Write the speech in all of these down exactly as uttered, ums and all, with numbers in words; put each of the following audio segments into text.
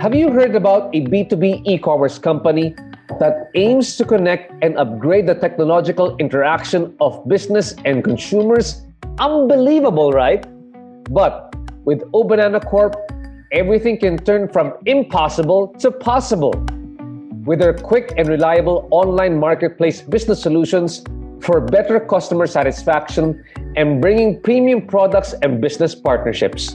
Have you heard about a B two B e-commerce company that aims to connect and upgrade the technological interaction of business and consumers? Unbelievable, right? But with Obanana Corp, everything can turn from impossible to possible. With their quick and reliable online marketplace business solutions for better customer satisfaction and bringing premium products and business partnerships.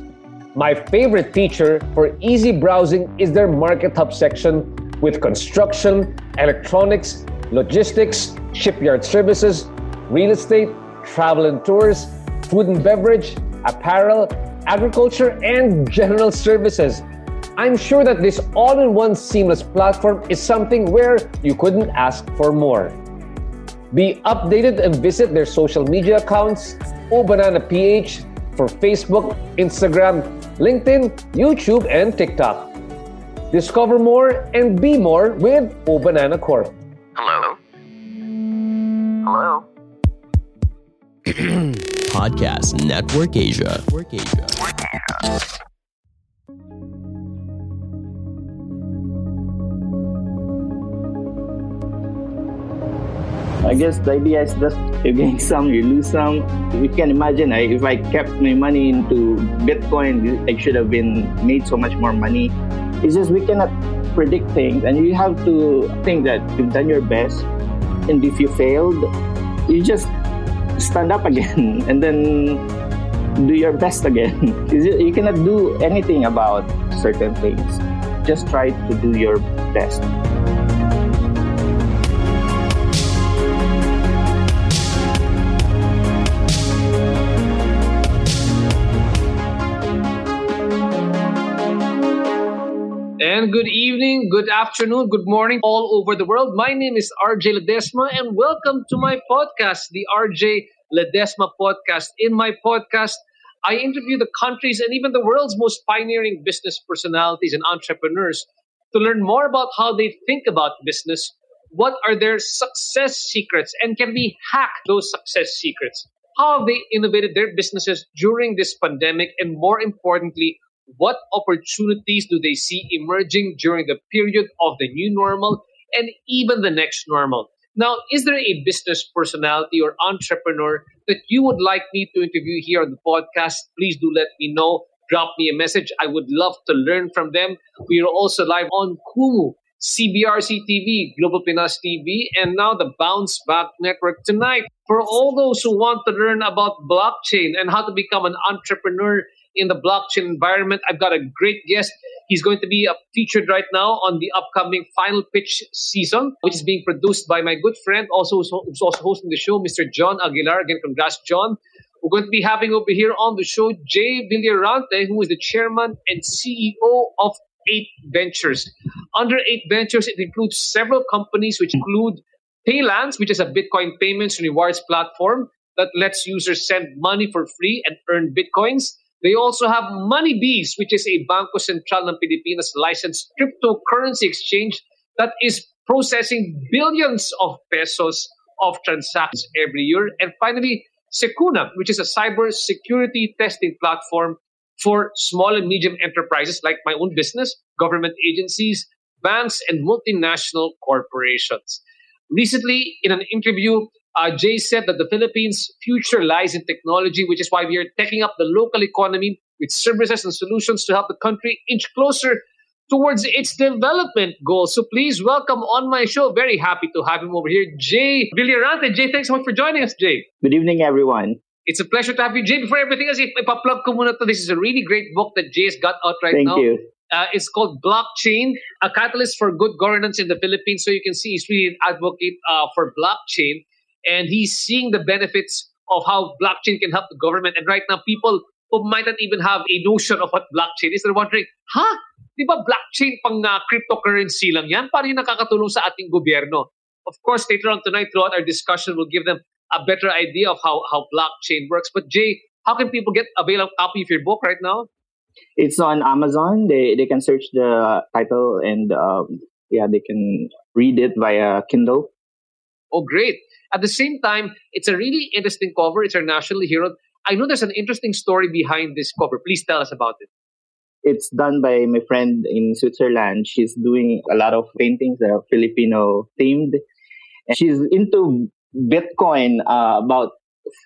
My favorite feature for easy browsing is their Market Hub section with construction, electronics, logistics, shipyard services, real estate, travel and tours, food and beverage, apparel, agriculture, and general services. I'm sure that this all-in-one seamless platform is something where you couldn't ask for more. Be updated and visit their social media accounts, Obanana P H, for Facebook, Instagram, LinkedIn, YouTube, and TikTok. Discover more and be more with Obanana Corp. Hello. Hello. Podcast Network Asia. Network Asia. I guess the idea is just you gain some, you lose some. You can imagine I, if I kept my money into Bitcoin, I should have been made so much more money. It's just we cannot predict things, and you have to think that you've done your best. And if you failed, you just stand up again and then do your best again. You cannot do anything about certain things. Just try to do your best. And good evening, good afternoon, good morning all over the world. My name is R J Ledesma and welcome to my podcast, the R J Ledesma Podcast. In my podcast, I interview the country's and even the world's most pioneering business personalities and entrepreneurs to learn more about how they think about business, what are their success secrets, and can we hack those success secrets? How have they innovated their businesses during this pandemic, and more importantly, what opportunities do they see emerging during the period of the new normal and even the next normal? Now, is there a business personality or entrepreneur that you would like me to interview here on the podcast? Please do let me know. Drop me a message. I would love to learn from them. We are also live on Kumu, C B R C T V, Global Pinas T V, and now the Bounce Back Network tonight. For all those who want to learn about blockchain and how to become an entrepreneur in the blockchain environment, I've got a great guest. He's going to be featured right now on the upcoming Final Pitch season, which is being produced by my good friend, also who's also hosting the show, Mister John Aguilar. Again, congrats, John. We're going to be having over here on the show Jay Villarante, who is the chairman and C E O of eight Ventures. Under eight Ventures, it includes several companies, which include Paylance, which is a Bitcoin payments and rewards platform that lets users send money for free and earn Bitcoins. They also have Moneybees, which is a Banco Central ng Pilipinas licensed cryptocurrency exchange that is processing billions of pesos of transactions every year. And finally, Secuna, which is a cybersecurity testing platform for small and medium enterprises like my own business, government agencies, banks, and multinational corporations. Recently, in an interview, Uh, Jay said that the Philippines' future lies in technology, which is why we are taking up the local economy with services and solutions to help the country inch closer towards its development goals. So please welcome on my show. Very happy to have him over here, Jay Villarante. Jay, thanks so much for joining us, Jay. Good evening, everyone. It's a pleasure to have you, Jay. Before everything else, if I plug ko muna to, this is a really great book that Jay has got out right Thank now. Thank you. Uh, it's called Blockchain, a Catalyst for Good Governance in the Philippines. So you can see he's really an advocate uh, for blockchain. And he's seeing the benefits of how blockchain can help the government. And right now, people who might not even have a notion of what blockchain is. They're wondering, huh? Di ba blockchain pang uh, cryptocurrency lang yan? Para yung nakakatulong sa ating gobyerno. Of course, later on tonight, throughout our discussion, we'll give them a better idea of how, how blockchain works. But Jay, how can people get avail of copy of your book right now? It's on Amazon. They they can search the title and um, yeah, they can read it via Kindle. Oh, great. At the same time, it's a really interesting cover. It's nationally heralded. I know there's an interesting story behind this cover. Please tell us about it. It's done by my friend in Switzerland. She's doing a lot of paintings that are Filipino themed. She's into Bitcoin. Uh, about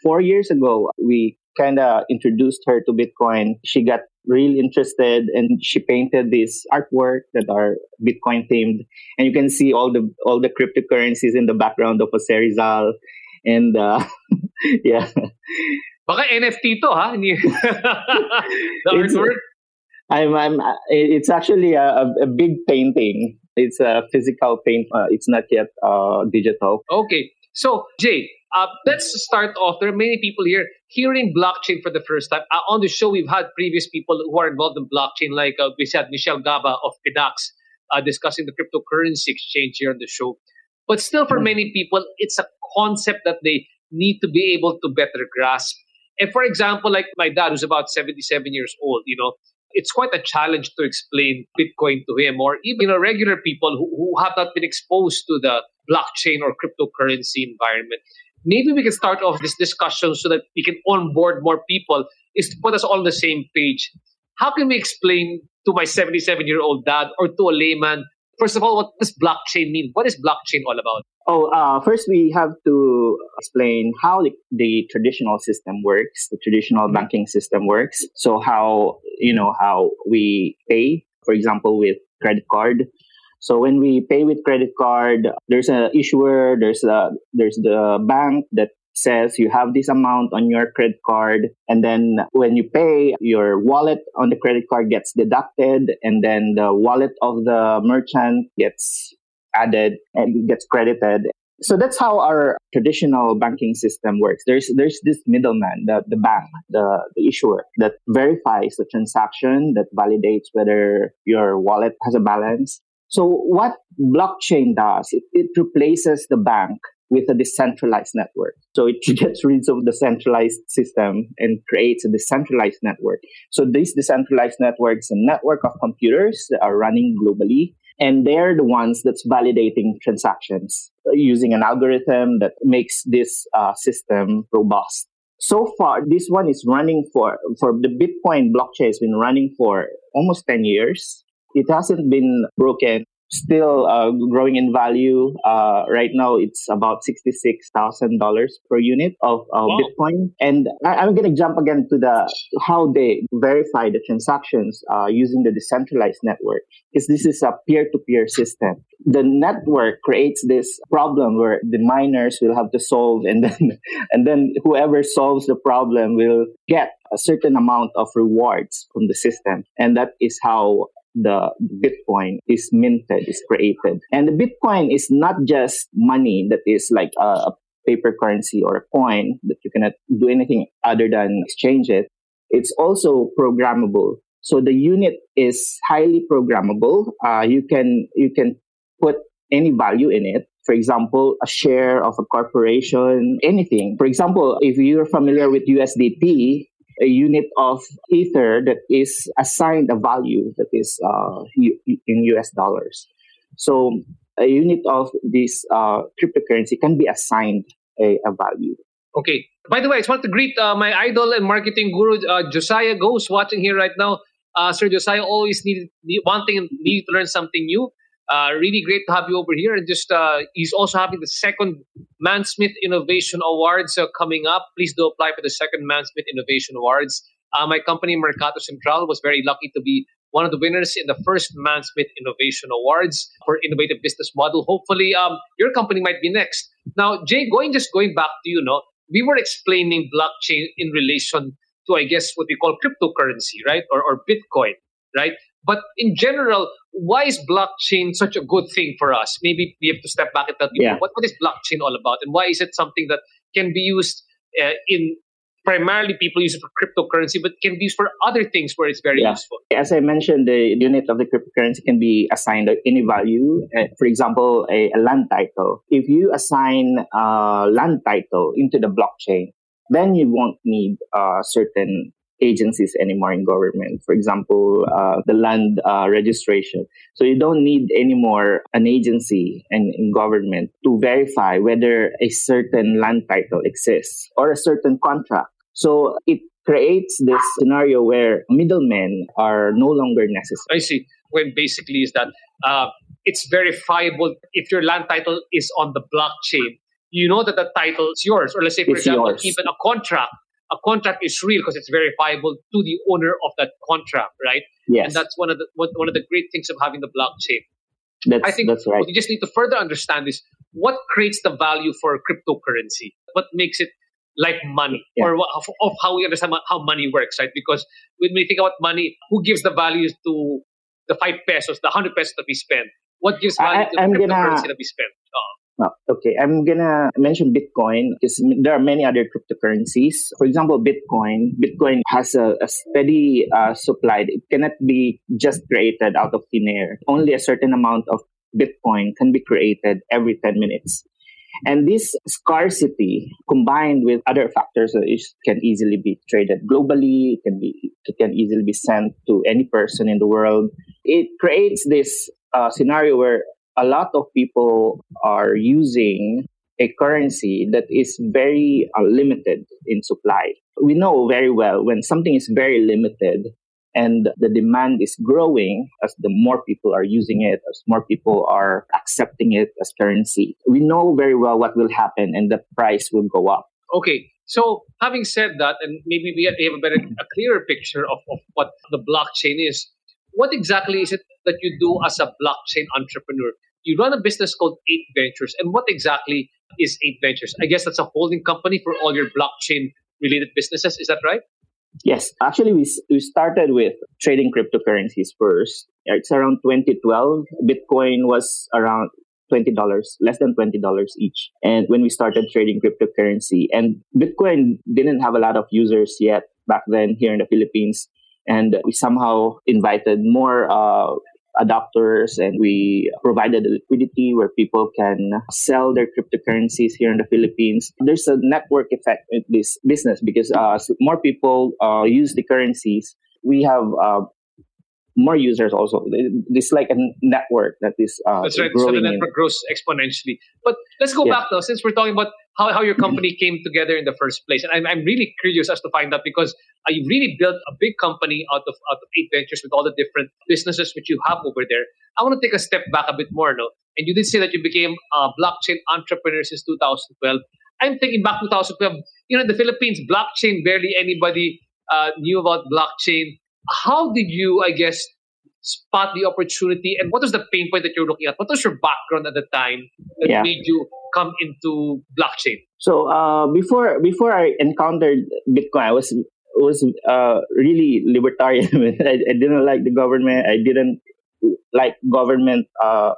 four years ago, we kind of introduced her to Bitcoin. She got really interested and she painted this artwork that are Bitcoin themed. And you can see all the all the cryptocurrencies in the background of Jose Rizal. And uh, yeah. Baka N F T to, ha? It's, I'm, I'm, it's actually a, a big painting. It's a physical paint. Uh, it's not yet uh, digital. Okay. So, Jay, uh, let's start off. There are many people here hearing blockchain for the first time. Uh, on the show, we've had previous people who are involved in blockchain, like uh, we had Michelle Gaba of Finax uh, discussing the cryptocurrency exchange here on the show. But still, for many people, it's a concept that they need to be able to better grasp. And for example, like my dad, who's about seventy-seven years old, you know, it's quite a challenge to explain Bitcoin to him, or even you know, regular people who, who have not been exposed to the blockchain or cryptocurrency environment. Maybe we can start off this discussion so that we can onboard more people, is to put us all on the same page. How can we explain to my seventy-seven-year-old dad or to a layman, first of all, what does blockchain mean? What is blockchain all about? Oh, uh, first we have to explain how the, the traditional system works, the traditional mm-hmm. banking system works. So how, you know, how we pay, for example, with credit card. So when we pay with credit card, there's an issuer, there's a, there's the bank that says you have this amount on your credit card. And then when you pay, your wallet on the credit card gets deducted. And then the wallet of the merchant gets added and gets credited. So that's how our traditional banking system works. There's there's this middleman, the, the bank, the, the issuer, that verifies the transaction, that validates whether your wallet has a balance. So what blockchain does, it, it replaces the bank with a decentralized network. So it gets rid of the centralized system and creates a decentralized network. So this decentralized network is a network of computers that are running globally, and they're the ones that's validating transactions using an algorithm that makes this uh, system robust. So far, this one is running for, for the Bitcoin blockchain has been running for almost ten years. It hasn't been broken. Still uh, growing in value. Uh, right now, it's about sixty-six thousand dollars per unit of uh, wow. Bitcoin. And I- I'm going to jump again to the how they verify the transactions uh, using the decentralized network, because this is a peer-to-peer system. The network creates this problem where the miners will have to solve, and then and then whoever solves the problem will get a certain amount of rewards from the system. And that is how the Bitcoin is minted, is created. And the Bitcoin is not just money that is like a paper currency or a coin that you cannot do anything other than exchange it. It's also programmable. So the unit is highly programmable. Uh, you can you can put any value in it. For example, a share of a corporation, anything. For example, if you're familiar with U S D T, a unit of Ether that is assigned a value that is uh, in U S dollars. So a unit of this uh, cryptocurrency can be assigned a, a value. Okay. By the way, I just want to greet uh, my idol and marketing guru, uh, Josiah Ghost, watching here right now. Uh, Sir Josiah always needed one thing and needed to learn something new. Uh, really great to have you over here. And just uh, he's also having the second Mansmith Innovation Awards uh, coming up. Please do apply for the second Mansmith Innovation Awards. Uh, my company, Mercato Central, was very lucky to be one of the winners in the first Mansmith Innovation Awards for Innovative Business Model. Hopefully, um, your company might be next. Now, Jay, going just going back to you, no, we were explaining blockchain in relation to, I guess, what we call cryptocurrency, right? Or, or Bitcoin, right? But in general, why is blockchain such a good thing for us? Maybe we have to step back and tell people, yeah. what, what is blockchain all about? And why is it something that can be used uh, in primarily people use it for cryptocurrency, but it can be used for other things where it's very yeah. useful. As I mentioned, the unit of the cryptocurrency can be assigned any value. For example, a, a land title. If you assign a land title into the blockchain, then you won't need uh, certain agencies anymore in government. For example, uh, the land uh, registration. So you don't need anymore an agency in, in government to verify whether a certain land title exists or a certain contract. So it creates this scenario where middlemen are no longer necessary. I see. When basically is that uh, it's verifiable if your land title is on the blockchain. You know that the title is yours. Or let's say, for it's example, yours. Even a contract. A contract is real because it's verifiable to the owner of that contract, right? Yes. And that's one of the one of the great things of having the blockchain. That's, I think that's right. What you just need to further understand is what creates the value for cryptocurrency, what makes it like money, yeah. or what, of, of how we understand how money works, right? Because when we think about money, who gives the values to the five pesos, the hundred pesos that we spend? What gives value I, to I'm the cryptocurrency gonna... that we spend? Uh, Oh, okay, I'm going to mention Bitcoin because there are many other cryptocurrencies. For example, Bitcoin. Bitcoin has a, a steady uh, supply. It cannot be just created out of thin air. Only a certain amount of Bitcoin can be created every ten minutes. And this scarcity combined with other factors that it can easily be traded globally, it can be, it can easily be sent to any person in the world. It creates this uh, scenario where a lot of people are using a currency that is very uh, limited in supply. We know very well when something is very limited and the demand is growing as the more people are using it, as more people are accepting it as currency. We know very well what will happen and the price will go up. Okay. So having said that, and maybe we have a better, a clearer picture of, of what the blockchain is, what exactly is it that you do as a blockchain entrepreneur? You run a business called eight Ventures. And what exactly is eight Ventures? I guess that's a holding company for all your blockchain-related businesses. Is that right? Yes. Actually, we we started with trading cryptocurrencies first. It's around twenty twelve. Bitcoin was around twenty dollars, less than twenty dollars each. And when we started trading cryptocurrency, and Bitcoin didn't have a lot of users yet back then here in the Philippines. And we somehow invited more uh, adopters, and we provided the liquidity where people can sell their cryptocurrencies here in the Philippines. There's a network effect with this business because uh, more people uh, use the currencies. We have uh, more users also. It's like a network that is uh, That's right. growing. So the network in... grows exponentially. But let's go yeah. back now, since we're talking about how, how your company came together in the first place. And I'm, I'm really curious as to find out because you really built a big company out of out of eight Ventures with all the different businesses which you have over there. I want to take a step back a bit more now. And you did say that you became a blockchain entrepreneur since two thousand twelve. I'm thinking back two thousand twelve, you know, in the Philippines, blockchain, barely anybody uh, knew about blockchain. How did you, I guess, spot the opportunity? And what was the pain point that you're looking at? What was your background at the time that yeah. made you come into blockchain? So uh, before before I encountered Bitcoin, I was was uh, really libertarian. I, I didn't like the government. I didn't like government uh,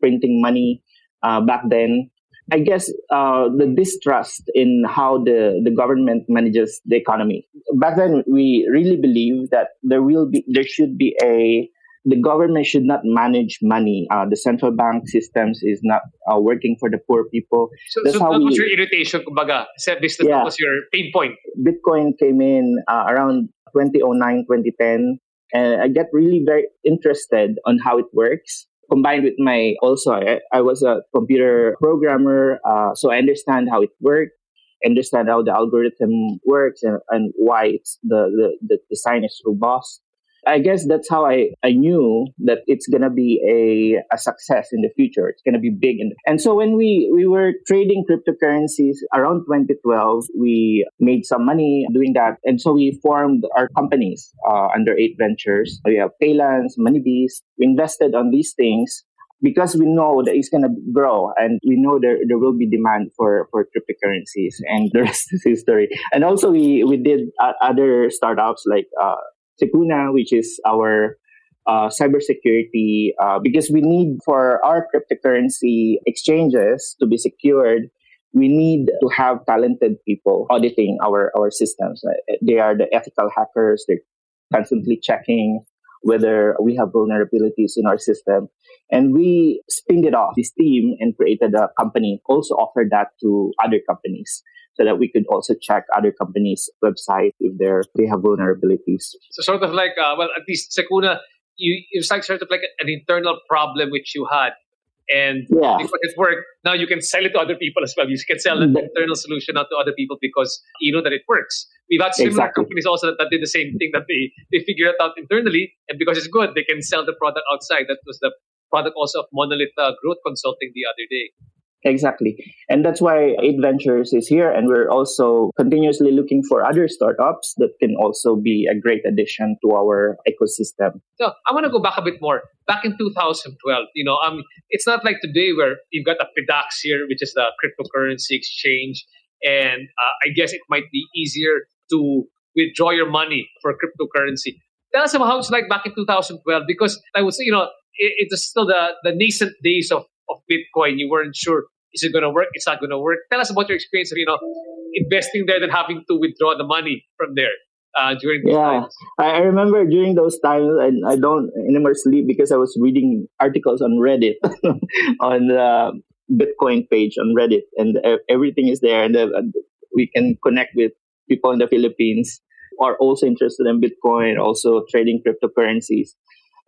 printing money uh, back then. I guess uh, the distrust in how the, the government manages the economy. Back then, we really believed that there will be, there should be a, the government should not manage money. Uh, the central bank systems is not uh, working for the poor people. So, That's so how that we, was your irritation, kumbaga. This yeah. was your pain point. Bitcoin came in uh, around twenty oh nine, twenty ten, and I got really very interested on how it works. Combined with my, also, I, I was a computer programmer, uh, so I understand how it works, understand how the algorithm works, and, and why it's the, the, the design is robust. I guess that's how I, I knew that it's going to be a, a success in the future. It's going to be big. In the, and so when we, we were trading cryptocurrencies around twenty twelve, we made some money doing that. And so we formed our companies uh, under eight Ventures. We have Paylance, Moneybees. We invested on these things because we know that it's going to grow and we know there there will be demand for, for cryptocurrencies, and the rest is history. And also we, we did uh, other startups like... Uh, Secuna, which is our uh, cybersecurity, uh, because we need for our cryptocurrency exchanges to be secured, we need to have talented people auditing our, our systems. They are the ethical hackers. They're constantly checking whether we have vulnerabilities in our system. And we spinned it off, this team, and created a company, also offered that to other companies so that we could also check other companies' websites if they're, they have vulnerabilities. So sort of like, uh, well, at least Secuna, you, it was like sort of like an internal problem which you had. And yeah. because it worked, now you can sell it to other people as well. You can sell an internal solution out to other people because you know that it works. We've had similar exactly. companies also that, that did the same thing, that they, they figure it out internally. And because it's good, they can sell the product outside. That was the product also of Monolith uh, Growth Consulting the other day. Exactly. And that's why eight Ventures is here. And we're also continuously looking for other startups that can also be a great addition to our ecosystem. So I want to go back a bit more. Back in two thousand twelve, you know, um, it's not like today where you've got a Finax here, which is the cryptocurrency exchange. And uh, I guess it might be easier to withdraw your money for cryptocurrency. Tell us how it's like back in two thousand twelve, because I would say, you know, it, it was still the, the nascent days of, of Bitcoin. You weren't sure. Is it going to work? It's not going to work. Tell us about your experience of, you know, investing there and having to withdraw the money from there uh, during those yeah. times. I remember during those times, and I don't anymore sleep because I was reading articles on Reddit, on the Bitcoin page on Reddit, and everything is there. And we can connect with people in the Philippines who are also interested in Bitcoin, also trading cryptocurrencies.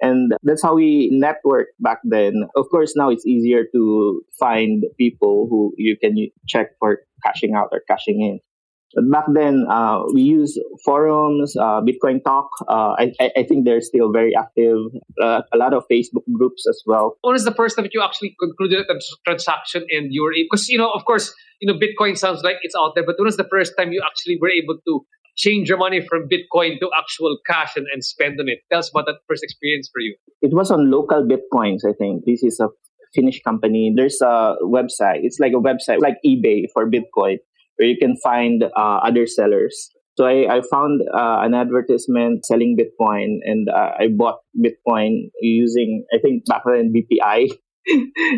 And that's how we networked back then. Of course, now it's easier to find people who you can check for cashing out or cashing in. But back then, uh, we used forums, uh, Bitcoin Talk. Uh, I, I think they're still very active. Uh, a lot of Facebook groups as well. When was the first time that you actually concluded a transaction and you were able, because, you know, of course, you know, Bitcoin sounds like it's out there, but when was the first time you actually were able to change your money from Bitcoin to actual cash and, and spend on it? Tell us about that first experience for you. It was on Local Bitcoins, I think. This is a Finnish company. There's a website. It's like a website, like eBay for Bitcoin, where you can find uh, other sellers. So I, I found uh, an advertisement selling Bitcoin, and uh, I bought Bitcoin using, I think, back then B P I.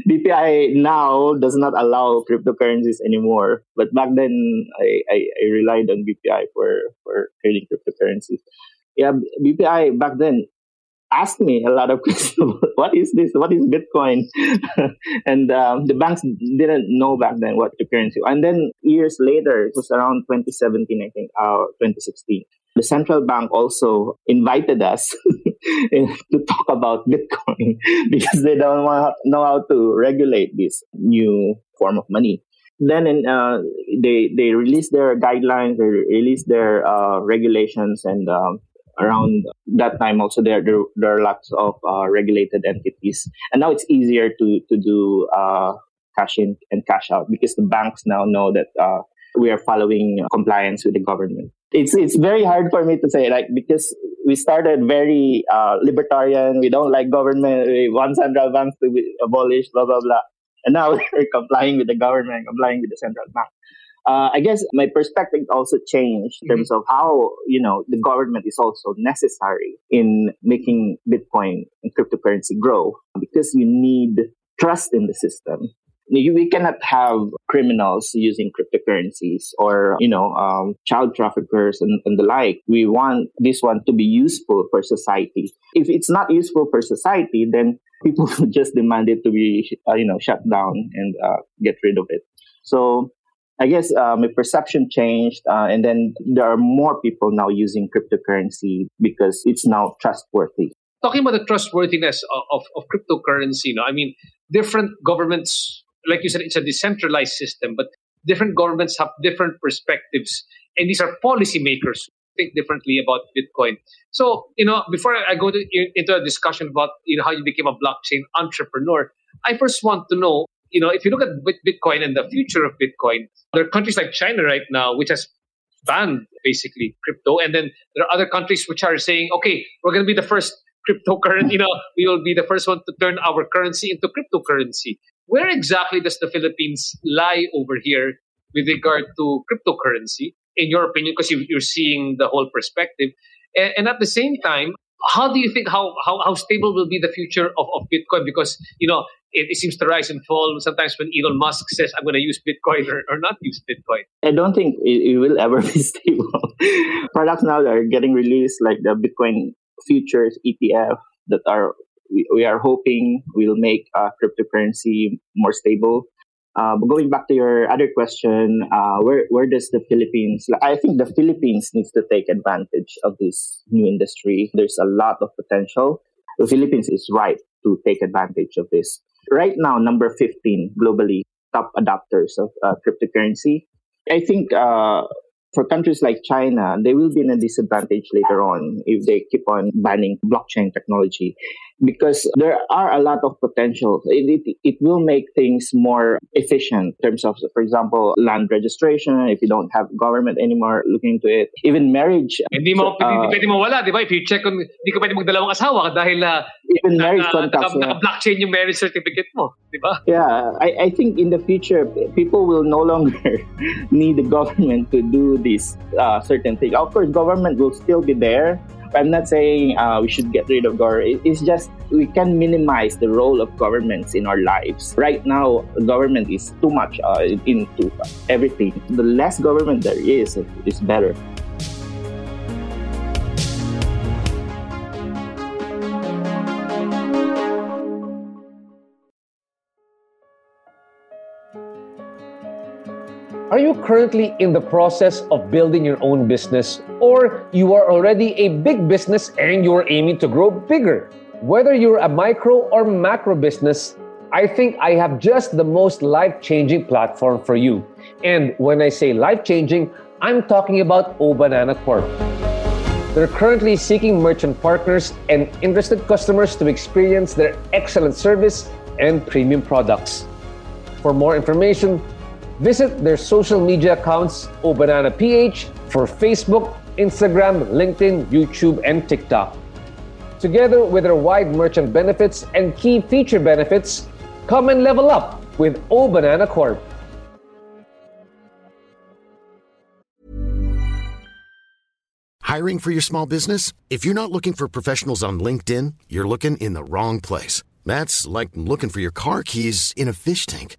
B P I now does not allow cryptocurrencies anymore. But back then, I, I, I relied on B P I for, for trading cryptocurrencies. Yeah, B P I back then asked me a lot of questions. What is this? What is Bitcoin? And um, the banks didn't know back then what the currency was. And then years later, it was around twenty seventeen, I think, or twenty sixteen. The central bank also invited us to talk about Bitcoin because they don't want to know how to regulate this new form of money. Then in, uh, they they released their guidelines, they released their uh, regulations, and um, around that time also there there, there are lots of uh, regulated entities. And now it's easier to to do uh, cash in and cash out because the banks now know that uh, we are following compliance with the government. It's it's very hard for me to say, like, because we started very uh, libertarian. We don't like government. We want central banks to be abolished, blah, blah, blah. And now we're complying with the government, complying with the central bank. Uh, I guess my perspective also changed in terms mm-hmm. of how, you know, the government is also necessary in making Bitcoin and cryptocurrency grow because you need trust in the system. We cannot have criminals using cryptocurrencies or, you know, um, child traffickers and, and the like. We want this one to be useful for society. If it's not useful for society, then people just demand it to be, uh, you know, shut down and uh, get rid of it. So I guess uh, my perception changed. Uh, and then there are more people now using cryptocurrency because it's now trustworthy. Talking about the trustworthiness of, of, of cryptocurrency, you know, I mean, different governments, like you said, it's a decentralized system, but different governments have different perspectives. And these are policymakers who think differently about Bitcoin. So, you know, before I go to, into a discussion about, you know, how you became a blockchain entrepreneur, I first want to know, you know, if you look at Bitcoin and the future of Bitcoin, there are countries like China right now, which has banned basically crypto. And then there are other countries which are saying, okay, we're going to be the first cryptocurrency, you know, we will be the first one to turn our currency into cryptocurrency. Where exactly does the Philippines lie over here with regard to cryptocurrency, in your opinion, because you, you're seeing the whole perspective? And, and at the same time, how do you think how, how, how stable will be the future of, of Bitcoin? Because, you know, it, it seems to rise and fall. Sometimes when Elon Musk says, I'm going to use Bitcoin or, or not use Bitcoin. I don't think it, it will ever be stable. Products now that are getting released, like the Bitcoin futures, E T F, that are we, we are hoping will make uh, cryptocurrency more stable. Uh, but going back to your other question, uh, where where does the Philippines? I think the Philippines needs to take advantage of this new industry. There's a lot of potential. The Philippines is ripe to take advantage of this. Right now, number fifteen globally, top adopters of uh, cryptocurrency. I think uh, for countries like China, they will be in a disadvantage later on if they keep on banning blockchain technology. Because there are a lot of potentials. It, it it will make things more efficient in terms of, for example, land registration, if you don't have government anymore looking into it. Even marriage. Hindi mo, uh, pwede mo wala, di ba? If you check on, hindi ka pwede magdalawang asawa dahil uh, even marriage na, contracts. Na, na, na, blockchain yung marriage certificate mo, di ba? Yeah, I, I think in the future, people will no longer need the government to do this uh, certain thing. Of course, government will still be there. I'm not saying uh, we should get rid of government. It's just we can minimize the role of governments in our lives. Right now, government is too much uh, into everything. The less government there is, is better. Are you currently in the process of building your own business, or you are already a big business and you're aiming to grow bigger? Whether you're a micro or macro business, I think I have just the most life-changing platform for you. And when I say life-changing, I'm talking about Obanana Corp. They're currently seeking merchant partners and interested customers to experience their excellent service and premium products. For more information, visit their social media accounts, Obanana P H, for Facebook, Instagram, LinkedIn, YouTube, and TikTok. Together with their wide merchant benefits and key feature benefits, come and level up with Obanana Corp. Hiring for your small business? If you're not looking for professionals on LinkedIn, you're looking in the wrong place. That's like looking for your car keys in a fish tank.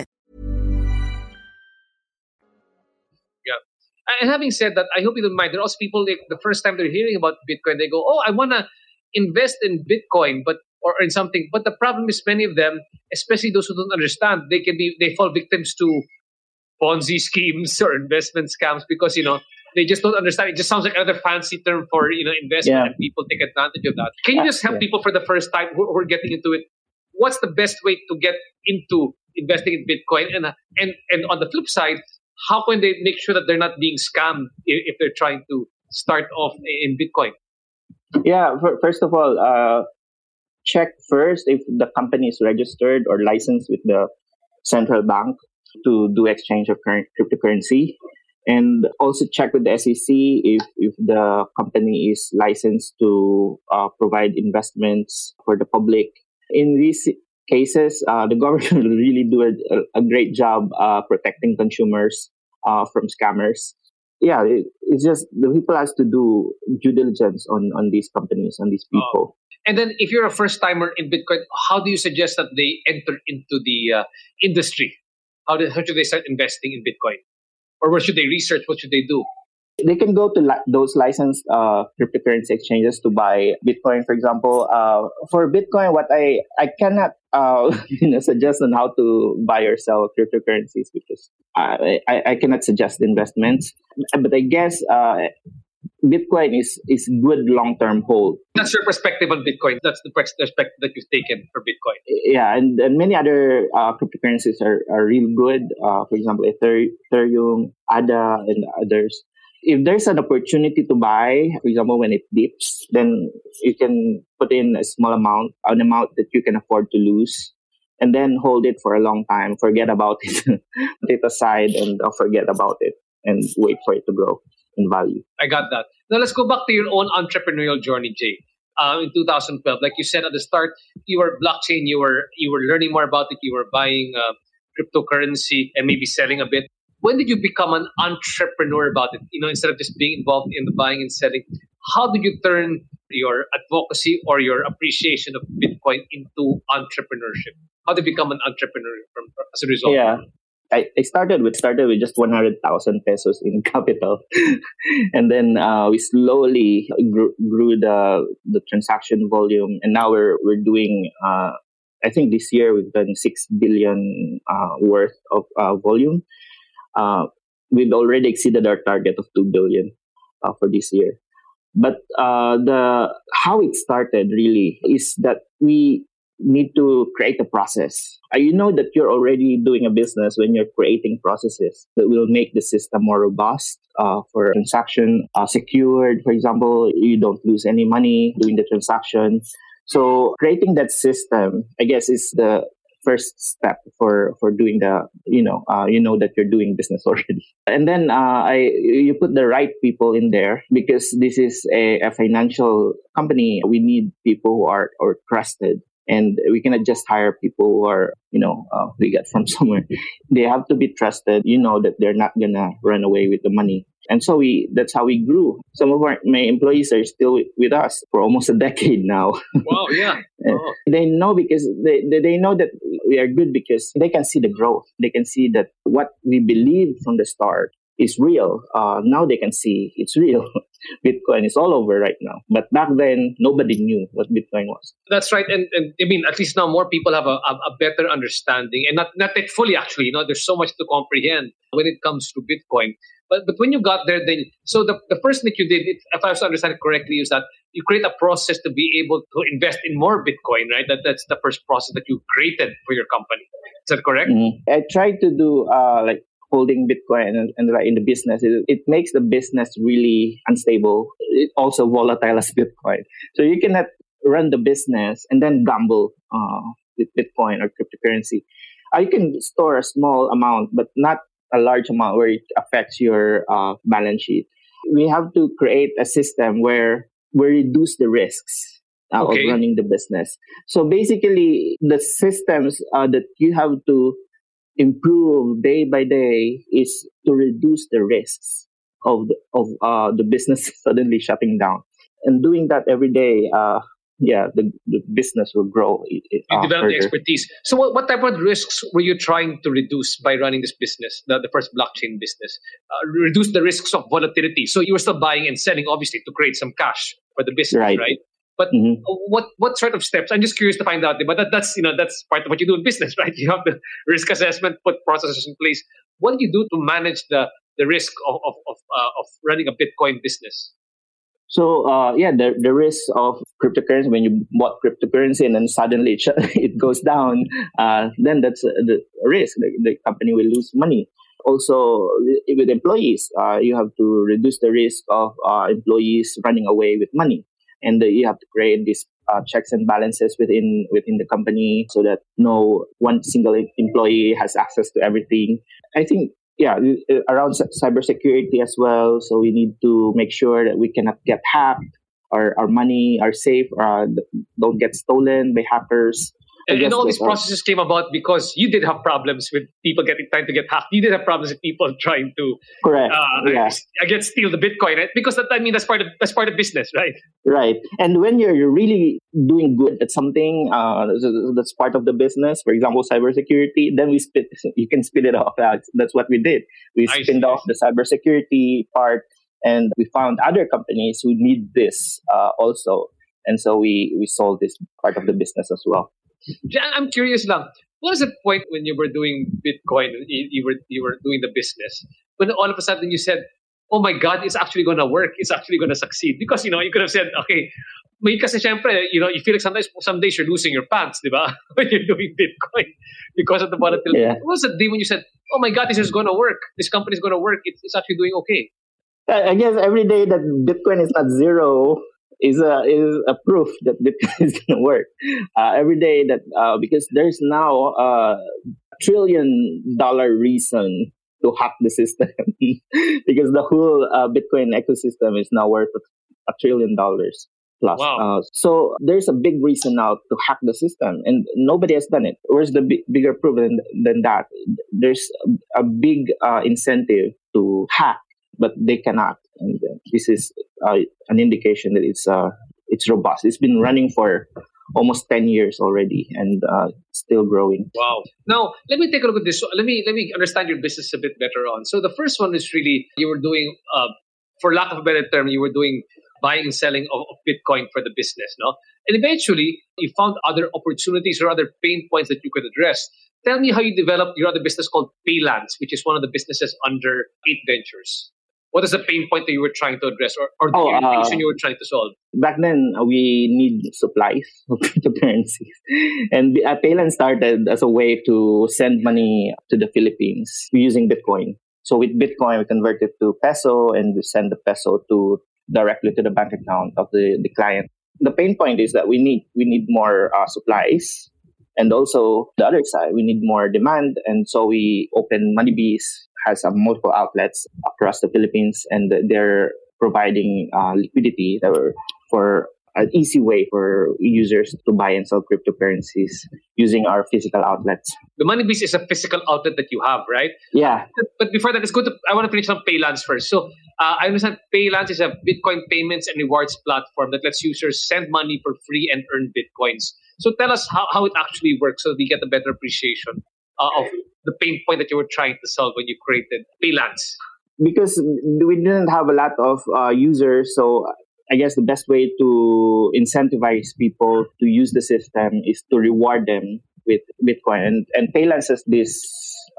And having said that, I hope you don't mind. There are also people, like, the first time they're hearing about Bitcoin, they go, oh, I want to invest in Bitcoin but or in something. But the problem is many of them, especially those who don't understand, they can be they fall victims to Ponzi schemes or investment scams because, you know, they just don't understand. It just sounds like another fancy term for, you know, investment, yeah. And people take advantage of that. Can you just help yeah. people for the first time who, who are getting into it? What's the best way to get into investing in Bitcoin? And and, and on the flip side, how can they make sure that they're not being scammed if they're trying to start off in Bitcoin? Yeah, first of all, uh, check first if the company is registered or licensed with the central bank to do exchange of current cryptocurrency. And also check with the S E C if, if the company is licensed to uh, provide investments for the public. In these cases, uh, the government will really do a, a great job uh, protecting consumers uh, from scammers. Yeah, it, it's just the people has to do due diligence on, on these companies, on these people. Oh. And then if you're a first-timer in Bitcoin, how do you suggest that they enter into the uh, industry? How, do, how should they start investing in Bitcoin? Or what should they research? What should they do? They can go to li- those licensed uh, cryptocurrency exchanges to buy Bitcoin, for example. Uh, for Bitcoin, what I, I cannot uh, you know, suggest on how to buy or sell cryptocurrencies, because I, I, I cannot suggest investments. But I guess uh, Bitcoin is is good long-term hold. That's your perspective on Bitcoin. That's the perspective that you've taken for Bitcoin. Yeah, and, and many other uh, cryptocurrencies are, are real good. Uh, for example, Ethereum, A D A, and others. If there's an opportunity to buy, for example, when it dips, then you can put in a small amount, an amount that you can afford to lose, and then hold it for a long time, forget about it, put it aside and forget about it, and wait for it to grow in value. I got that. Now let's go back to your own entrepreneurial journey, Jay. Uh, in two thousand twelve, like you said at the start, you were blockchain, you were you were learning more about it, you were buying uh, cryptocurrency and maybe selling a bit. When did you become an entrepreneur about it? You know, instead of just being involved in the buying and selling, how did you turn your advocacy or your appreciation of Bitcoin into entrepreneurship? How did you become an entrepreneur from, as a result? Yeah, I, I started with started with just one hundred thousand pesos in capital. And then uh, we slowly grew, grew the the transaction volume. And now we're, we're doing, uh, I think this year we've done six billion uh, worth of uh, volume. Uh, we've already exceeded our target of two billion uh, for this year. But uh, the how it started really is that we need to create a process. Uh, you know that you're already doing a business when you're creating processes that will make the system more robust uh, for transaction uh, secured. For example, you don't lose any money doing the transaction. So creating that system, I guess, is the first step for, for doing the, you know, uh, you know that you're doing business already. And then uh, I you put the right people in there, because this is a, a financial company. We need people who are, are trusted, and we cannot just hire people who are, you know, uh, we get from somewhere. They have to be trusted, you know, that they're not going to run away with the money. And so we that's how we grew. Some of our, my employees are still with us for almost a decade now. Wow, yeah. Wow. They know because they, they know that we are good because they can see the growth. They can see that what we believed from the start is real. Uh, now they can see it's real. Bitcoin is all over right now. But back then, nobody knew what Bitcoin was. That's right. And, and I mean, at least now more people have a, a better understanding. And not, not that fully, actually. You know, there's so much to comprehend when it comes to Bitcoin. But but when you got there, then so the, the first thing you did, if I was to understand it correctly, is that you create a process to be able to invest in more Bitcoin, right? That that's the first process that you created for your company. Is that correct? Mm-hmm. I tried to do uh, like holding Bitcoin and, and in the business. It, it makes the business really unstable. It's also volatile as Bitcoin. So you cannot run the business and then gamble uh, with Bitcoin or cryptocurrency. Uh, you can store a small amount, but not a large amount where it affects your uh, balance sheet. We have to create a system where we reduce the risks uh, okay. of running the business. So basically, the systems uh, that you have to improve day by day is to reduce the risks of the, of uh, the business suddenly shutting down. And doing that every day, uh, yeah, the, the business will grow. It, it, you uh, developed the expertise. So what, what type of risks were you trying to reduce by running this business, the, the first blockchain business? Uh, reduce the risks of volatility. So you were still buying and selling, obviously, to create some cash for the business, right? right? But mm-hmm. what what sort of steps? I'm just curious to find out. But that, that's you know that's part of what you do in business, right? You have the risk assessment, put processes in place. What do you do to manage the, the risk of of of, uh, of running a Bitcoin business? So uh, yeah, the the risk of cryptocurrency, when you bought cryptocurrency and then suddenly it, it goes down, uh, then that's a, the risk. The, the company will lose money. Also with employees, uh, you have to reduce the risk of uh, employees running away with money, and the, you have to create these uh, checks and balances within within the company so that no one single employee has access to everything. I think. Yeah, around cybersecurity as well. So we need to make sure that we cannot get hacked, or our money are safe, or don't get stolen by hackers. And, and all these processes came about because you did have problems with people getting trying to get hacked. You did have problems with people trying to, correct? Uh, yeah. I guess steal the Bitcoin, right? Because that I mean that's part of that's part of business, right? Right. And when you're really doing good at something, uh, that's part of the business. For example, cybersecurity. Then we spit. You can spit it off. That's what we did. We spinned off the cybersecurity part, and we found other companies who need this uh, also. And so we we sold this part of the business as well. I'm curious lang. What was the point when you were doing Bitcoin, you were you were doing the business, when all of a sudden you said, oh my God, it's actually going to work. It's actually going to succeed. Because, you know, you could have said, okay, because you know, you feel like sometimes, some days you're losing your pants, diba? When you're doing Bitcoin because of the volatility. Yeah. What was the day when you said, oh my God, this is going to work. This company is going to work. It's, it's actually doing okay. I guess every day that Bitcoin is not zero is a, is a proof that Bitcoin is going to work. Uh, every day that, uh, because there's now a trillion dollar reason to hack the system because the whole uh, Bitcoin ecosystem is now worth a trillion dollars plus. Wow. Uh, so there's a big reason now to hack the system, and nobody has done it. Where's the b- bigger proof than, than that? There's a big uh, incentive to hack, but they cannot. And this is uh, an indication that it's uh, it's robust. It's been running for almost ten years already and uh, still growing. Wow. Now, let me take a look at this. So let me let me understand your business a bit better on. So the first one is really, you were doing, uh, for lack of a better term, you were doing buying and selling of, of Bitcoin for the business, no? And eventually, you found other opportunities or other pain points that you could address. Tell me how you developed your other business called Paylance, which is one of the businesses under eight Ventures. What is the pain point that you were trying to address, or, or the oh, uh, issue you were trying to solve? Back then, we need supplies of cryptocurrencies. And uh, Paylance started as a way to send money to the Philippines using Bitcoin. So with Bitcoin, we convert it to peso and we send the peso to directly to the bank account of the, the client. The pain point is that we need we need more uh, supplies. And also, the other side, we need more demand. And so we opened Moneybees. Has uh, multiple outlets across the Philippines, and they're providing uh, liquidity for an easy way for users to buy and sell cryptocurrencies using our physical outlets. The Moneybees is a physical outlet that you have, right? Yeah. But before that, let's go to, I want to finish on Paylance first. So uh, I understand Paylance is a Bitcoin payments and rewards platform that lets users send money for free and earn Bitcoins. So tell us how, how it actually works so that we get a better appreciation uh, of the pain point that you were trying to solve when you created Paylance? Because we didn't have a lot of uh, users, so I guess the best way to incentivize people to use the system is to reward them with Bitcoin. And, and Paylance has this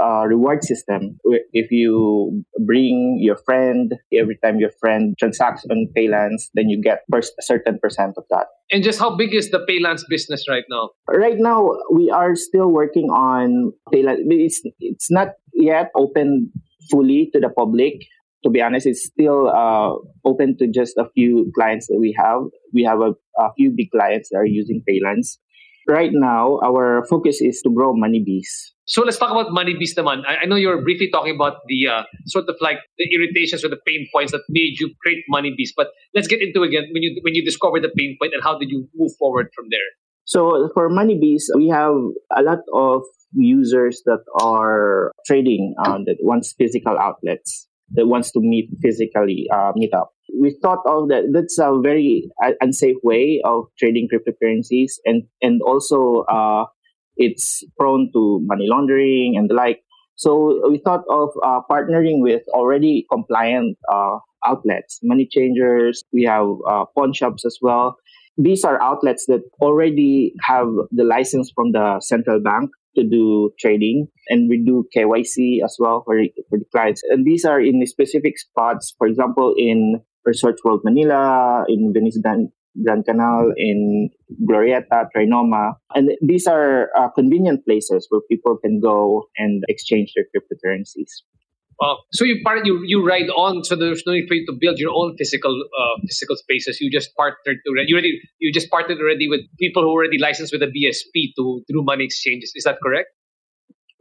uh, reward system. If you bring your friend, every time your friend transacts on Paylance, then you get a certain percent of that. And just how big is the Paylance business right now? Right now, we are still working on Paylance. It's, it's not yet open fully to the public. To be honest, it's still uh, open to just a few clients that we have. We have a, a few big clients that are using Paylance. Right now, our focus is to grow Moneybees. So let's talk about Moneybees naman. I, I know you were briefly talking about the uh, sort of like the irritations or the pain points that made you create Moneybees. But let's get into again when you when you discover the pain point and how did you move forward from there? So for Moneybees, we have a lot of users that are trading um, that wants physical outlets, that wants to meet physically, uh, meet up. We thought of that. That's a very uh, unsafe way of trading cryptocurrencies, and and also uh, it's prone to money laundering and the like. So we thought of uh, partnering with already compliant uh, outlets, money changers. We have uh, pawn shops as well. These are outlets that already have the license from the central bank to do trading, and we do K Y C as well for, for the clients. And these are in specific spots, for example, in Resorts World Manila, in Venice Grand, Grand Canal, in Glorieta, Trinoma. And these are uh, convenient places where people can go and exchange their cryptocurrencies. Wow. So you part you you ride on. So there's no need for you to build your own physical uh, physical spaces. You just partnered already. You already you just partnered already with people who are already licensed with a B S P to do money exchanges. Is that correct?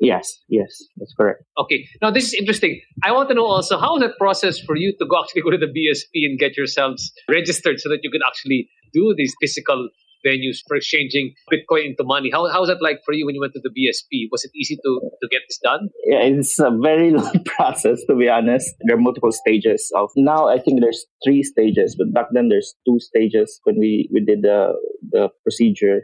Yes, yes, that's correct. Okay. Now this is interesting. I want to know also how is that process for you to go actually go to the B S P and get yourselves registered so that you can actually do these physical venues for exchanging Bitcoin into money. How How was that like for you when you went to the B S P? Was it easy to, to get this done? Yeah, it's a very long process, to be honest. There are multiple stages. Of Now, I think there's three stages, but back then there's two stages when we, we did the, the procedure.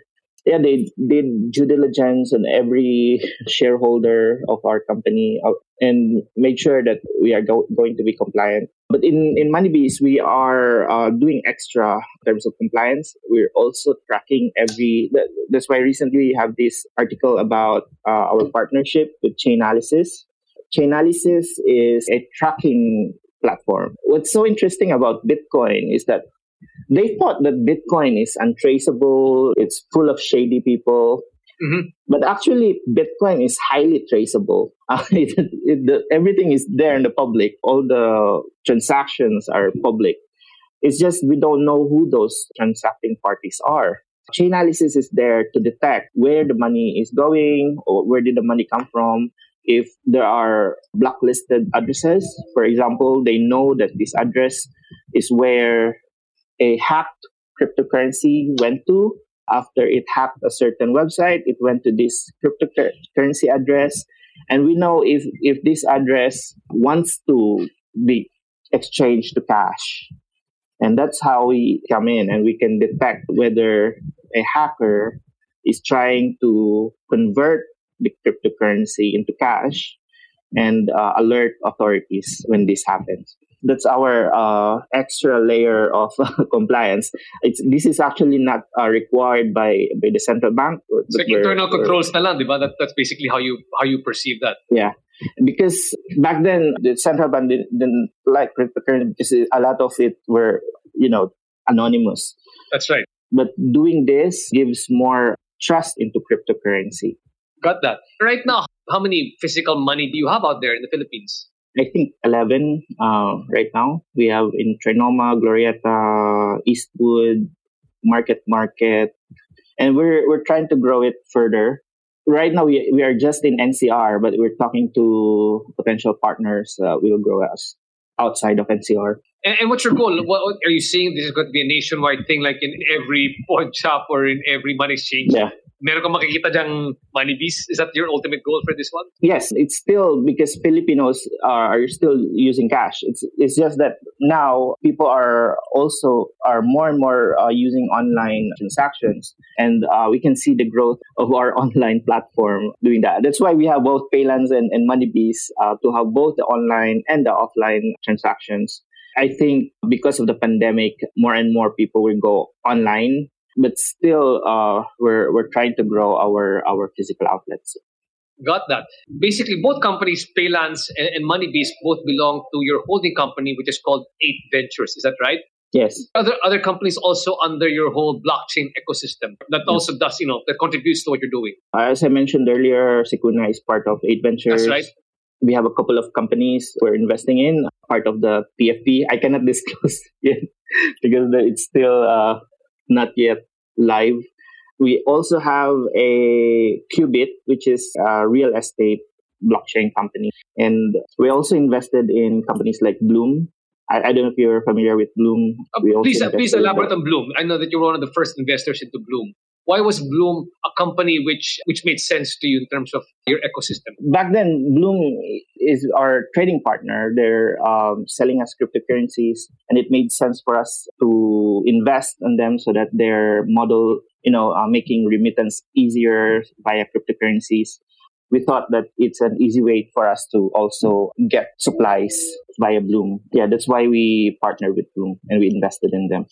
yeah, they did due diligence on every shareholder of our company and made sure that we are go- going to be compliant. But in, in Moneybees, we are uh, doing extra in terms of compliance. We're also tracking every... That, that's why recently we have this article about uh, our partnership with Chainalysis. Chainalysis is a tracking platform. What's so interesting about Bitcoin is that they thought that Bitcoin is untraceable, it's full of shady people, mm-hmm. but actually Bitcoin is highly traceable. Uh, it, it, the, everything is there in the public. All the transactions are public. It's just we don't know who those transacting parties are. Chainalysis is there to detect where the money is going, or where did the money come from. If there are blacklisted addresses, for example, they know that this address is where a hacked cryptocurrency went to. After it hacked a certain website, it went to this cryptocurrency address. And we know if, if this address wants to be exchanged to cash. And that's how we come in and we can detect whether a hacker is trying to convert the cryptocurrency into cash and uh, alert authorities when this happens. That's our uh, extra layer of uh, compliance. It's, this is actually not uh, required by, by the central bank. So internal controls na lang, diba? That, that's basically how you how you perceive that. Yeah, because back then the central bank didn't, didn't like cryptocurrency because a lot of it were you know anonymous. That's right. But doing this gives more trust into cryptocurrency. Got that. Right now, how many physical money do you have out there in the Philippines? I think eleven uh, right now. We have in Trinoma, Glorieta, Eastwood, Market Market, and we're we're trying to grow it further. Right now, we we are just in N C R, but we're talking to potential partners. Uh, we will grow us outside of N C R. And, and what's your goal? What, are you seeing this is going to be a nationwide thing, like in every pawn shop or in every money exchange? Yeah. Meron kang makikita dyang Moneybees? Is that your ultimate goal for this one? Yes, it's still because Filipinos are, are still using cash. It's it's just that now people are also are more and more uh, using online transactions, and uh, we can see the growth of our online platform doing that. That's why we have both Paylance and, and Moneybees uh, to have both the online and the offline transactions. I think because of the pandemic, more and more people will go online. But still, uh, we're we're trying to grow our, our physical outlets. Got that. Basically, both companies, Paylance and, and Moneybees, both belong to your holding company, which is called eight Ventures. Is that right? Yes. Other other companies also under your whole blockchain ecosystem that yes. also does you know that contributes to what you're doing. As I mentioned earlier, Secuna is part of eight Ventures. That's right. We have a couple of companies we're investing in, part of the P F P. I cannot disclose yet because it's still uh, not yet live. We also have a Qubit, which is a real estate blockchain company. And we also invested in companies like Bloom. I, I don't know if you're familiar with Bloom. Uh, we please uh, please elaborate on Bloom. I know that you're one of the first investors into Bloom. Why was Bloom a company which, which made sense to you in terms of your ecosystem? Back then, Bloom is our trading partner. They're um, selling us cryptocurrencies, and it made sense for us to invest in them so that their model, you know, uh, making remittance easier via cryptocurrencies. We thought that it's an easy way for us to also get supplies via Bloom. Yeah, that's why we partnered with Bloom and we invested in them.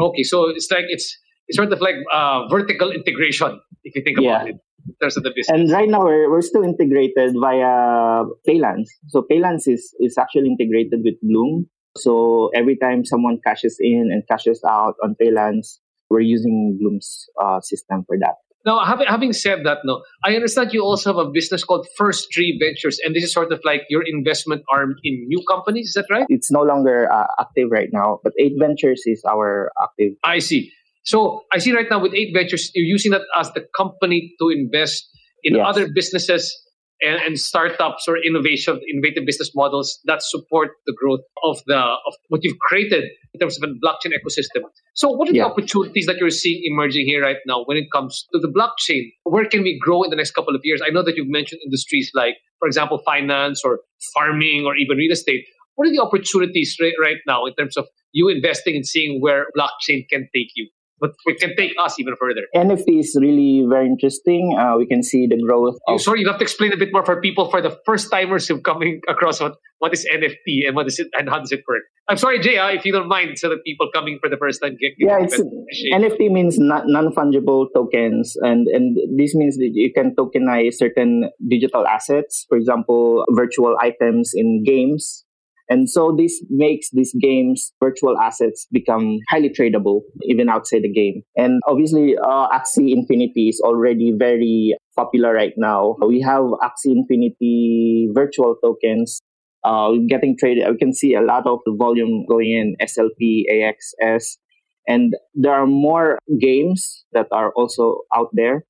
Okay, so it's like it's... It's sort of like uh, vertical integration, if you think about yeah. it, in terms of the business. And right now, we're, we're still integrated via Paylance. So Paylance is, is actually integrated with Bloom. So every time someone cashes in and cashes out on Paylance, we're using Bloom's uh, system for that. Now, having, having said that, no, I understand you also have a business called First Tree Ventures, and this is sort of like your investment arm in new companies. Is that right? It's no longer uh, active right now, but eight Ventures is our active. I see. So I see right now with eight Ventures, you're using that as the company to invest in yes. other businesses and, and startups or innovation, innovative business models that support the growth of the of what you've created in terms of a blockchain ecosystem. So what are yeah. the opportunities that you're seeing emerging here right now when it comes to the blockchain? Where can we grow in the next couple of years? I know that you've mentioned industries like, for example, finance or farming or even real estate. What are the opportunities right, right now in terms of you investing and seeing where blockchain can take you? But we can take us even further. N F T is really very interesting. Uh, we can see the growth. Of- oh, sorry, you have to explain a bit more for people, for the first timers who coming across what, what is N F T and what is it and how does it work. I'm sorry, Jay, if you don't mind, so that people coming for the first time get. Yeah, it's, N F T means non-fungible tokens, and and this means that you can tokenize certain digital assets, for example, virtual items in games. And so this makes these games' virtual assets become highly tradable, even outside the game. And obviously, uh, Axie Infinity is already very popular right now. We have Axie Infinity virtual tokens uh, getting traded. We can see a lot of the volume going in, S L P, A X S. And there are more games that are also out there.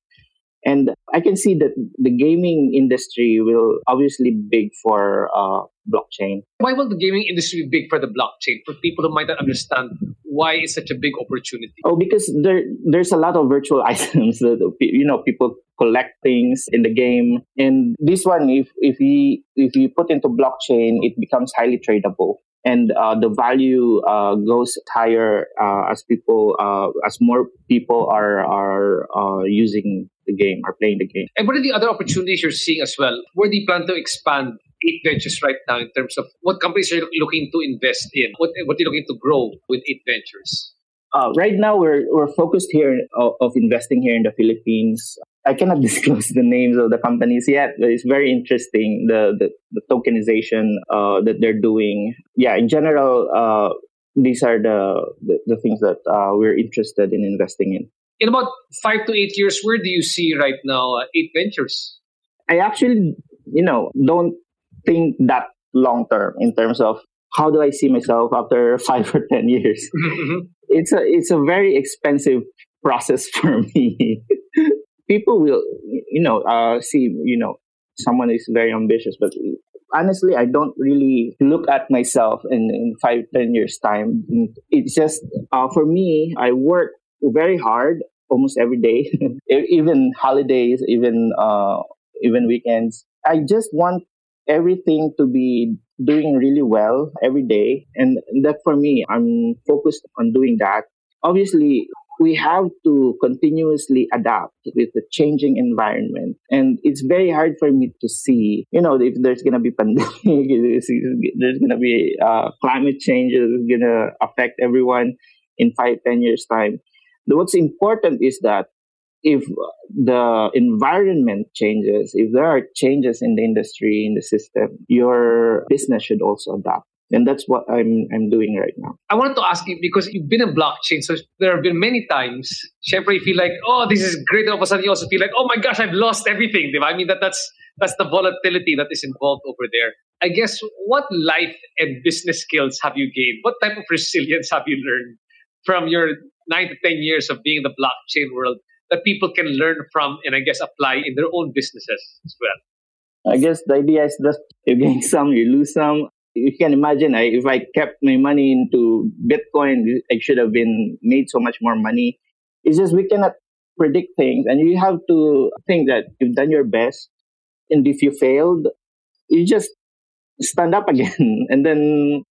And I can see that the gaming industry will obviously be big for uh, blockchain. Why will the gaming industry be big for the blockchain? For people who might not understand, why is such a big opportunity? Oh, because there there's a lot of virtual items that, you know, people collect things in the game. And this one, if if you if you put into blockchain, it becomes highly tradable. And uh, the value uh, goes higher uh, as people, uh, as more people are are uh, using the game, are playing the game. And what are the other opportunities you're seeing as well? Where do you plan to expand eight Ventures right now in terms of what companies are you looking to invest in? What what are you looking to grow with eight Ventures? Uh, right now, we're we're focused here of, of investing here in the Philippines. I cannot disclose the names of the companies yet, but it's very interesting, the, the, the tokenization uh, that they're doing. Yeah, in general, uh, these are the, the, the things that uh, we're interested in investing in. In about five to eight years, where do you see right now uh, eight Ventures? I actually, you know, don't think that long term in terms of how do I see myself after five or ten years. Mm-hmm. It's a it's a very expensive process for me. People will, you know, uh, see, you know, someone is very ambitious. But honestly, I don't really look at myself in, in five, ten years' time. It's just, uh, for me, I work very hard almost every day, even holidays, even uh, even weekends. I just want everything to be doing really well every day. And that for me, I'm focused on doing that. Obviously, we have to continuously adapt with the changing environment. And it's very hard for me to see, you know, if there's going to be pandemic, there's going to be uh, climate change is going to affect everyone in five, ten years' time. What's important is that if the environment changes, if there are changes in the industry, in the system, your business should also adapt. And that's what I'm I'm doing right now. I wanted to ask you, because you've been in blockchain, so there have been many times, syempre, you feel like, oh, this is great. And all of a sudden, you also feel like, oh my gosh, I've lost everything. I mean, that that's that's the volatility that is involved over there. I guess, what life and business skills have you gained? What type of resilience have you learned from your nine to ten years of being in the blockchain world that people can learn from and, I guess, apply in their own businesses as well? I guess the idea is that you gain some, you lose some. You can imagine I, if I kept my money into Bitcoin, I should have been made so much more money. It's just we cannot predict things. And you have to think that you've done your best. And if you failed, you just stand up again and then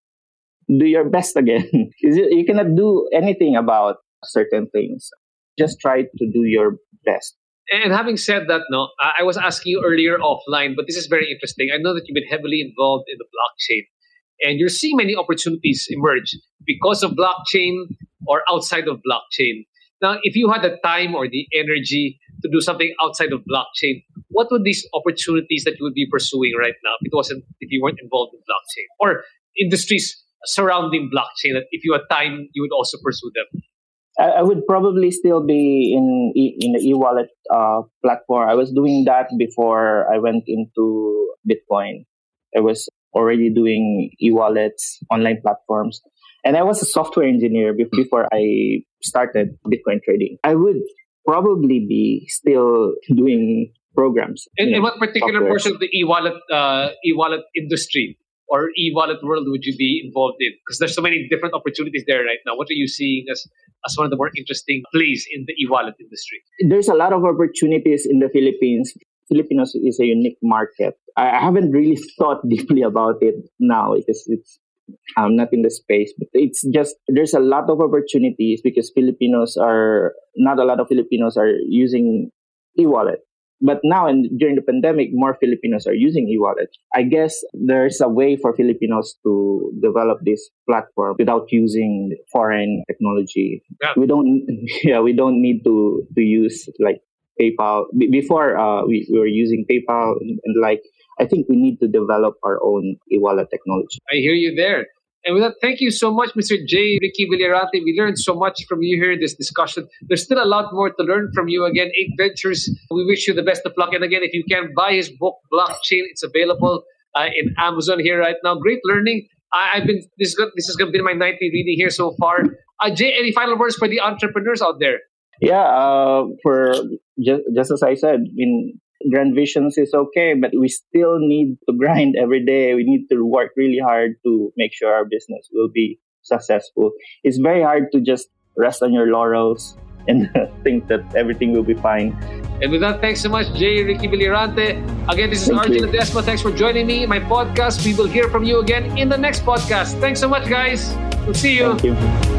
do your best again. You cannot do anything about certain things. Just try to do your best. And having said that, no, I was asking you earlier offline, but this is very interesting. I know that you've been heavily involved in the blockchain, and you're seeing many opportunities emerge because of blockchain or outside of blockchain. Now, if you had the time or the energy to do something outside of blockchain, what would these opportunities that you would be pursuing right now if it wasn't, if you weren't involved in blockchain, or industries surrounding blockchain that if you had time, you would also pursue them? I would probably still be in in the e-wallet uh, platform. I was doing that before I went into Bitcoin. I was already doing e-wallets, online platforms. And I was a software engineer before I started Bitcoin trading. I would probably be still doing programs. And, you know, and what particular software. Portion of the e-wallet uh, e-wallet industry or e-wallet world would you be involved in? Because there's so many different opportunities there right now. What are you seeing as, as one of the more interesting plays in the e-wallet industry? There's a lot of opportunities in the Philippines. Filipinos is a unique market. I haven't really thought deeply about it now because it's I'm not in the space, but it's just, there's a lot of opportunities because Filipinos are, not a lot of Filipinos are using e-wallet. But now, and during the pandemic, more Filipinos are using e-wallet. I guess there's a way for Filipinos to develop this platform without using foreign technology. Yeah. We don't, yeah, we don't need to, to use like PayPal. B- before, uh, we, we were using PayPal and, and like, I think we need to develop our own e-wallet technology. I hear you there. And with that, thank you so much, Mister J. Ricky Villarante. We learned so much from you here in this discussion. There's still a lot more to learn from you. Again, eight Ventures, we wish you the best of luck. And again, if you can buy his book, Blockchain, it's available uh, in Amazon here right now. Great learning. I, I've been this is good. This has been my nightly reading here so far. Uh, Jay, any final words for the entrepreneurs out there? Yeah, uh, for just, just as I said, in grand visions is okay, but we still need to grind every day. We need to work really hard to make sure our business will be successful. It's very hard to just rest on your laurels and think that everything will be fine. And with that, thanks so much, Jay Ricky Villarante. Again, this is R J Ledesma. Thanks for joining me in my podcast. We will hear from you again in the next podcast. Thanks so much, guys. We'll see you. Thank you.